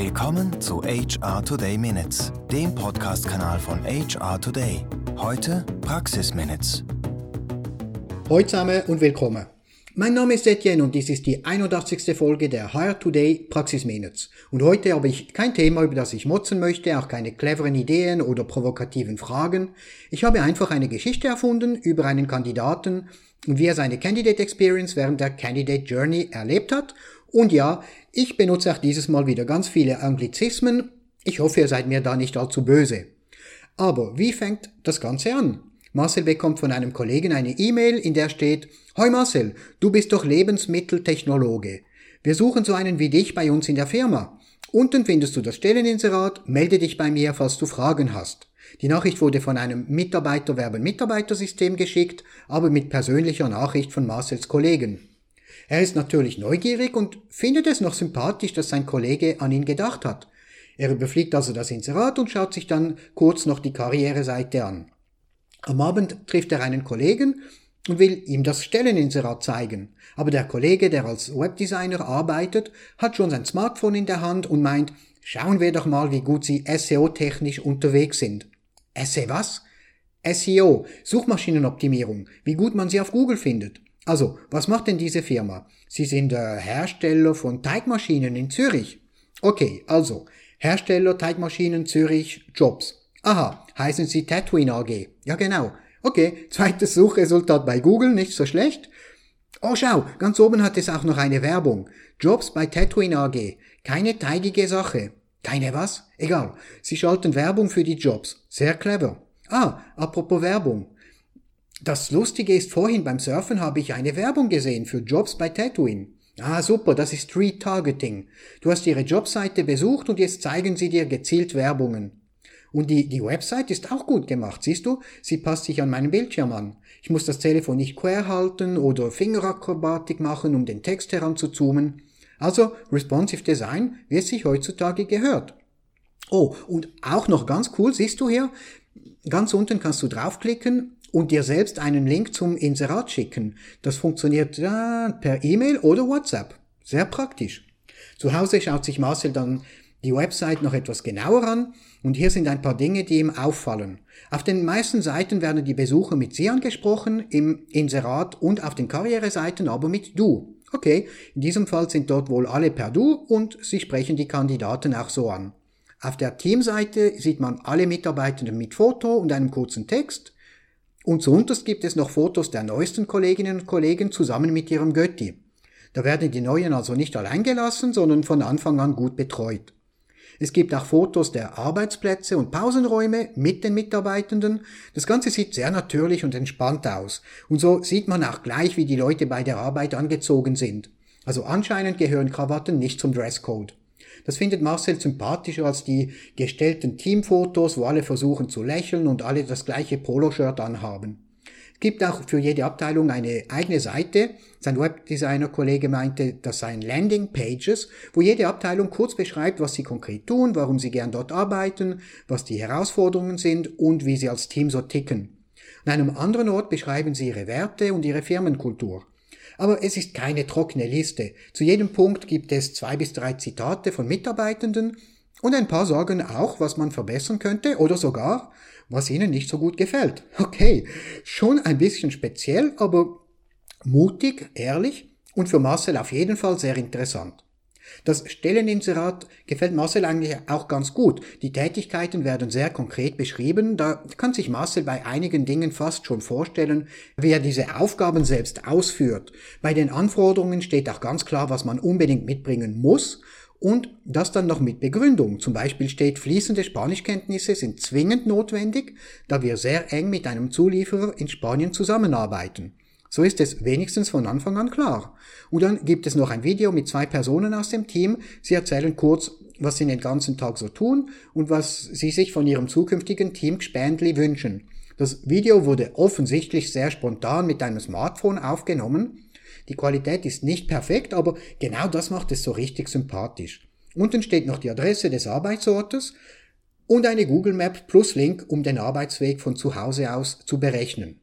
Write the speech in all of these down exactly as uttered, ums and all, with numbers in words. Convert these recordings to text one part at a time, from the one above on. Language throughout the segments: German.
Willkommen zu H R Today Minutes, dem Podcast-Kanal von H R Today. Heute Praxis Minutes. Hallo zusammen und willkommen. Mein Name ist Etienne und dies ist die einundachtzigste Folge der H R Today Praxis Minutes. Und heute habe ich kein Thema, über das ich motzen möchte, auch keine cleveren Ideen oder provokativen Fragen. Ich habe einfach eine Geschichte erfunden über einen Kandidaten und wie er seine Candidate Experience während der Candidate Journey erlebt hat. Und ja, ich benutze auch dieses Mal wieder ganz viele Anglizismen. Ich hoffe, ihr seid mir da nicht allzu böse. Aber wie fängt das Ganze an? Marcel bekommt von einem Kollegen eine E-Mail, in der steht: Hoi Marcel, du bist doch Lebensmitteltechnologe. Wir suchen so einen wie dich bei uns in der Firma. Unten findest du das Stelleninserat, melde dich bei mir, falls du Fragen hast. Die Nachricht wurde von einem Mitarbeiter-Werben-Mitarbeiter-System geschickt, aber mit persönlicher Nachricht von Marcels Kollegen. Er ist natürlich neugierig und findet es noch sympathisch, dass sein Kollege an ihn gedacht hat. Er überfliegt also das Inserat und schaut sich dann kurz noch die Karriereseite an. Am Abend trifft er einen Kollegen und will ihm das Stelleninserat zeigen. Aber der Kollege, der als Webdesigner arbeitet, hat schon sein Smartphone in der Hand und meint: Schauen wir doch mal, wie gut Sie S E O-technisch unterwegs sind. S E O was? S E O, Suchmaschinenoptimierung, wie gut man sie auf Google findet. Also, was macht denn diese Firma? Sie sind äh, Hersteller von Teigmaschinen in Zürich. Okay, also, Hersteller, Teigmaschinen, Zürich, Jobs. Aha, heißen sie Tatooine A G. Ja, genau. Okay, zweites Suchresultat bei Google, nicht so schlecht. Oh, schau, ganz oben hat es auch noch eine Werbung. Jobs bei Tatooine A G. Keine teigige Sache. Keine was? Egal. Sie schalten Werbung für die Jobs. Sehr clever. Ah, apropos Werbung. Das Lustige ist, vorhin beim Surfen habe ich eine Werbung gesehen für Jobs bei Tatooine. Ah, super, das ist Retargeting. Du hast ihre Jobseite besucht und jetzt zeigen sie dir gezielt Werbungen. Und die, die Website ist auch gut gemacht, siehst du? Sie passt sich an meinen Bildschirm an. Ich muss das Telefon nicht quer halten oder Fingerakrobatik machen, um den Text heranzuzoomen. Also, responsive Design, wie es sich heutzutage gehört. Oh, und auch noch ganz cool, siehst du hier? Ganz unten kannst du draufklicken und dir selbst einen Link zum Inserat schicken. Das funktioniert äh, per E-Mail oder WhatsApp. Sehr praktisch. Zu Hause schaut sich Marcel dann die Website noch etwas genauer an und hier sind ein paar Dinge, die ihm auffallen. Auf den meisten Seiten werden die Besucher mit Sie angesprochen, im Inserat und auf den Karriereseiten aber mit Du. Okay, in diesem Fall sind dort wohl alle per Du und sie sprechen die Kandidaten auch so an. Auf der Teamseite sieht man alle Mitarbeitenden mit Foto und einem kurzen Text. Und zuunterst gibt es noch Fotos der neuesten Kolleginnen und Kollegen zusammen mit ihrem Götti. Da werden die Neuen also nicht allein gelassen, sondern von Anfang an gut betreut. Es gibt auch Fotos der Arbeitsplätze und Pausenräume mit den Mitarbeitenden. Das Ganze sieht sehr natürlich und entspannt aus. Und so sieht man auch gleich, wie die Leute bei der Arbeit angezogen sind. Also anscheinend gehören Krawatten nicht zum Dresscode. Das findet Marcel sympathischer als die gestellten Teamfotos, wo alle versuchen zu lächeln und alle das gleiche Poloshirt anhaben. Es gibt auch für jede Abteilung eine eigene Seite. Sein Webdesigner-Kollege meinte, das seien Landing-Pages, wo jede Abteilung kurz beschreibt, was sie konkret tun, warum sie gern dort arbeiten, was die Herausforderungen sind und wie sie als Team so ticken. An einem anderen Ort beschreiben sie ihre Werte und ihre Firmenkultur. Aber es ist keine trockene Liste. Zu jedem Punkt gibt es zwei bis drei Zitate von Mitarbeitenden und ein paar sagen auch, was man verbessern könnte oder sogar, was ihnen nicht so gut gefällt. Okay, schon ein bisschen speziell, aber mutig, ehrlich und für Marcel auf jeden Fall sehr interessant. Das Stelleninserat gefällt Marcel eigentlich auch ganz gut. Die Tätigkeiten werden sehr konkret beschrieben. Da kann sich Marcel bei einigen Dingen fast schon vorstellen, wie er diese Aufgaben selbst ausführt. Bei den Anforderungen steht auch ganz klar, was man unbedingt mitbringen muss und das dann noch mit Begründung. Zum Beispiel steht, fließende Spanischkenntnisse sind zwingend notwendig, da wir sehr eng mit einem Zulieferer in Spanien zusammenarbeiten. So ist es wenigstens von Anfang an klar. Und dann gibt es noch ein Video mit zwei Personen aus dem Team. Sie erzählen kurz, was sie den ganzen Tag so tun und was sie sich von ihrem zukünftigen Teamgespendli wünschen. Das Video wurde offensichtlich sehr spontan mit einem Smartphone aufgenommen. Die Qualität ist nicht perfekt, aber genau das macht es so richtig sympathisch. Unten steht noch die Adresse des Arbeitsortes und eine Google Map plus Link, um den Arbeitsweg von zu Hause aus zu berechnen.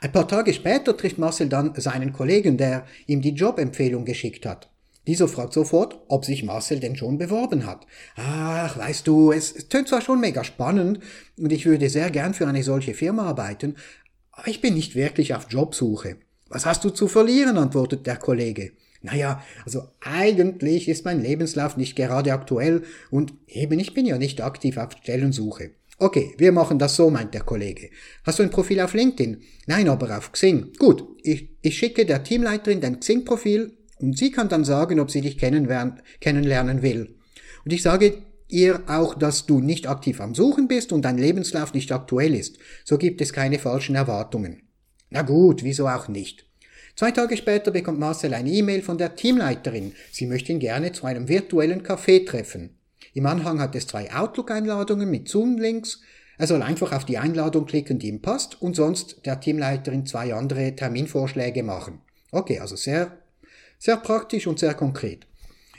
Ein paar Tage später trifft Marcel dann seinen Kollegen, der ihm die Jobempfehlung geschickt hat. Dieser fragt sofort, ob sich Marcel denn schon beworben hat. Ach, weißt du, es tönt zwar schon mega spannend und ich würde sehr gern für eine solche Firma arbeiten, aber ich bin nicht wirklich auf Jobsuche. Was hast du zu verlieren, antwortet der Kollege. Naja, also eigentlich ist mein Lebenslauf nicht gerade aktuell und eben ich bin ja nicht aktiv auf Stellensuche. Okay, wir machen das so, meint der Kollege. Hast du ein Profil auf LinkedIn? Nein, aber auf Xing. Gut, ich, ich schicke der Teamleiterin dein Xing-Profil und sie kann dann sagen, ob sie dich kennenlernen will. Und ich sage ihr auch, dass du nicht aktiv am Suchen bist und dein Lebenslauf nicht aktuell ist. So gibt es keine falschen Erwartungen. Na gut, wieso auch nicht? Zwei Tage später bekommt Marcel eine E-Mail von der Teamleiterin. Sie möchte ihn gerne zu einem virtuellen Café treffen. Im Anhang hat es zwei Outlook-Einladungen mit Zoom-Links. Er soll einfach auf die Einladung klicken, die ihm passt, und sonst der Teamleiterin zwei andere Terminvorschläge machen. Okay, also sehr, sehr praktisch und sehr konkret.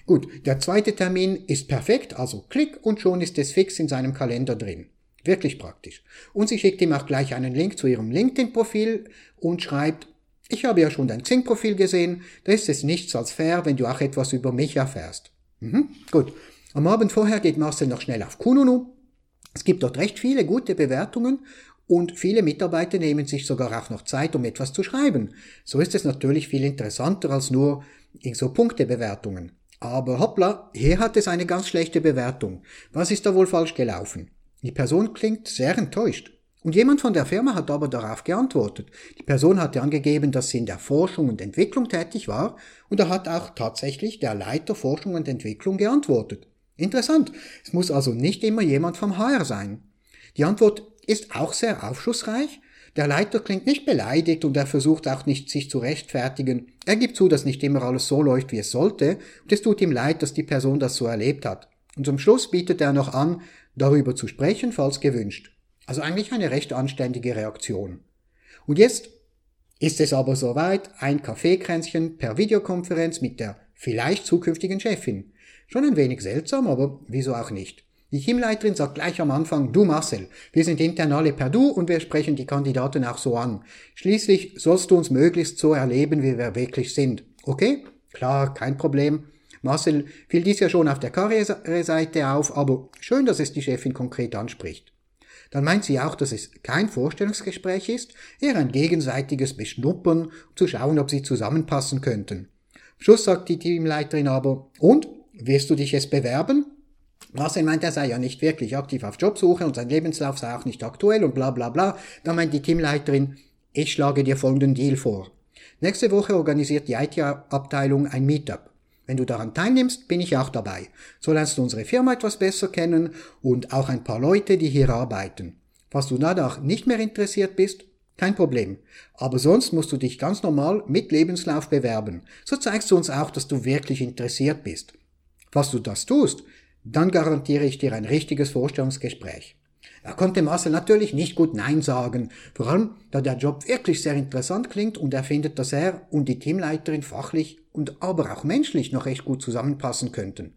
Gut, der zweite Termin ist perfekt, also klick und schon ist es fix in seinem Kalender drin. Wirklich praktisch. Und sie schickt ihm auch gleich einen Link zu ihrem LinkedIn-Profil und schreibt, ich habe ja schon dein Xing-Profil gesehen, da ist es nichts als fair, wenn du auch etwas über mich erfährst. Mhm, gut. Am Abend vorher geht Marcel noch schnell auf Kununu. Es gibt dort recht viele gute Bewertungen und viele Mitarbeiter nehmen sich sogar auch noch Zeit, um etwas zu schreiben. So ist es natürlich viel interessanter als nur so Punktebewertungen. Aber hoppla, hier hat es eine ganz schlechte Bewertung. Was ist da wohl falsch gelaufen? Die Person klingt sehr enttäuscht. Und jemand von der Firma hat aber darauf geantwortet. Die Person hatte angegeben, dass sie in der Forschung und Entwicklung tätig war und da hat auch tatsächlich der Leiter Forschung und Entwicklung geantwortet. Interessant, es muss also nicht immer jemand vom H R sein. Die Antwort ist auch sehr aufschlussreich. Der Leiter klingt nicht beleidigt und er versucht auch nicht, sich zu rechtfertigen. Er gibt zu, dass nicht immer alles so läuft, wie es sollte und es tut ihm leid, dass die Person das so erlebt hat. Und zum Schluss bietet er noch an, darüber zu sprechen, falls gewünscht. Also eigentlich eine recht anständige Reaktion. Und jetzt ist es aber soweit, ein Kaffeekränzchen per Videokonferenz mit der vielleicht zukünftigen Chefin. Schon ein wenig seltsam, aber wieso auch nicht. Die Teamleiterin sagt gleich am Anfang, du Marcel, wir sind intern alle per Du und wir sprechen die Kandidaten auch so an. Schließlich sollst du uns möglichst so erleben, wie wir wirklich sind. Okay? Klar, kein Problem. Marcel fiel dies ja schon auf der Karriereseite auf, aber schön, dass es die Chefin konkret anspricht. Dann meint sie auch, dass es kein Vorstellungsgespräch ist, eher ein gegenseitiges Beschnuppern, um zu schauen, ob sie zusammenpassen könnten. Am Schluss sagt die Teamleiterin aber, und, wirst du dich jetzt bewerben? Marcel meint, er sei ja nicht wirklich aktiv auf Jobsuche und sein Lebenslauf sei auch nicht aktuell und bla bla bla. Dann meint die Teamleiterin, ich schlage dir folgenden Deal vor. Nächste Woche organisiert die I T-Abteilung ein Meetup. Wenn du daran teilnimmst, bin ich auch dabei. So lernst du unsere Firma etwas besser kennen und auch ein paar Leute, die hier arbeiten. Falls du danach nicht mehr interessiert bist, kein Problem. Aber sonst musst du dich ganz normal mit Lebenslauf bewerben. So zeigst du uns auch, dass du wirklich interessiert bist. Falls du das tust, dann garantiere ich dir ein richtiges Vorstellungsgespräch. Da konnte Marcel natürlich nicht gut Nein sagen, vor allem da der Job wirklich sehr interessant klingt und er findet, dass er und die Teamleiterin fachlich und aber auch menschlich noch recht gut zusammenpassen könnten.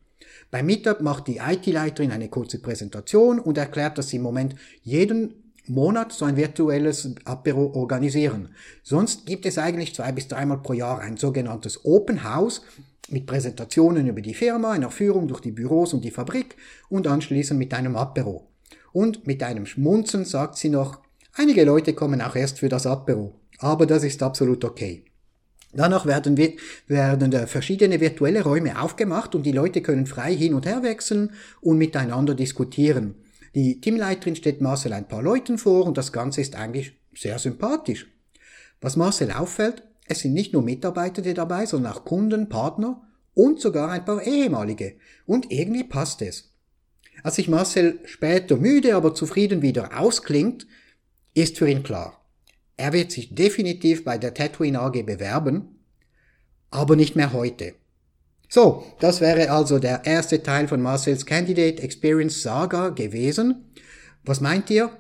Beim Meetup macht die I T-Leiterin eine kurze Präsentation und erklärt, dass sie im Moment jeden Monat so ein virtuelles Apéro organisieren. Sonst gibt es eigentlich zwei bis dreimal pro Jahr ein sogenanntes Open House mit Präsentationen über die Firma, einer Führung durch die Büros und die Fabrik und anschließend mit einem Apéro. Und mit einem Schmunzeln sagt sie noch, einige Leute kommen auch erst für das Apéro, aber das ist absolut okay. Danach werden, wir, werden verschiedene virtuelle Räume aufgemacht und die Leute können frei hin und her wechseln und miteinander diskutieren. Die Teamleiterin stellt Marcel ein paar Leuten vor und das Ganze ist eigentlich sehr sympathisch. Was Marcel auffällt, es sind nicht nur Mitarbeitende dabei, sondern auch Kunden, Partner und sogar ein paar ehemalige. Und irgendwie passt es. Als sich Marcel später müde, aber zufrieden wieder ausklingt, ist für ihn klar. Er wird sich definitiv bei der Tatooine A G bewerben, aber nicht mehr heute. So, das wäre also der erste Teil von Marcels Candidate Experience Saga gewesen. Was meint ihr?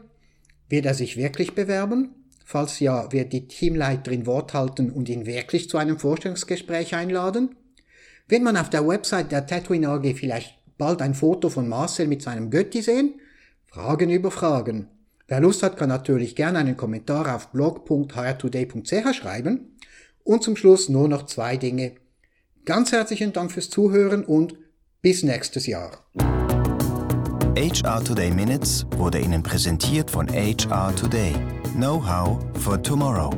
Wird er sich wirklich bewerben? Falls ja, wird die Teamleiterin Wort halten und ihn wirklich zu einem Vorstellungsgespräch einladen? Wird man auf der Website der Tatooine A G vielleicht bald ein Foto von Marcel mit seinem Götti sehen? Fragen über Fragen. Wer Lust hat, kann natürlich gerne einen Kommentar auf blog punkt h r today punkt c h schreiben. Und zum Schluss nur noch zwei Dinge. Ganz herzlichen Dank fürs Zuhören und bis nächstes Jahr. H R Today Minutes wurde Ihnen präsentiert von H R Today. Know-how for tomorrow.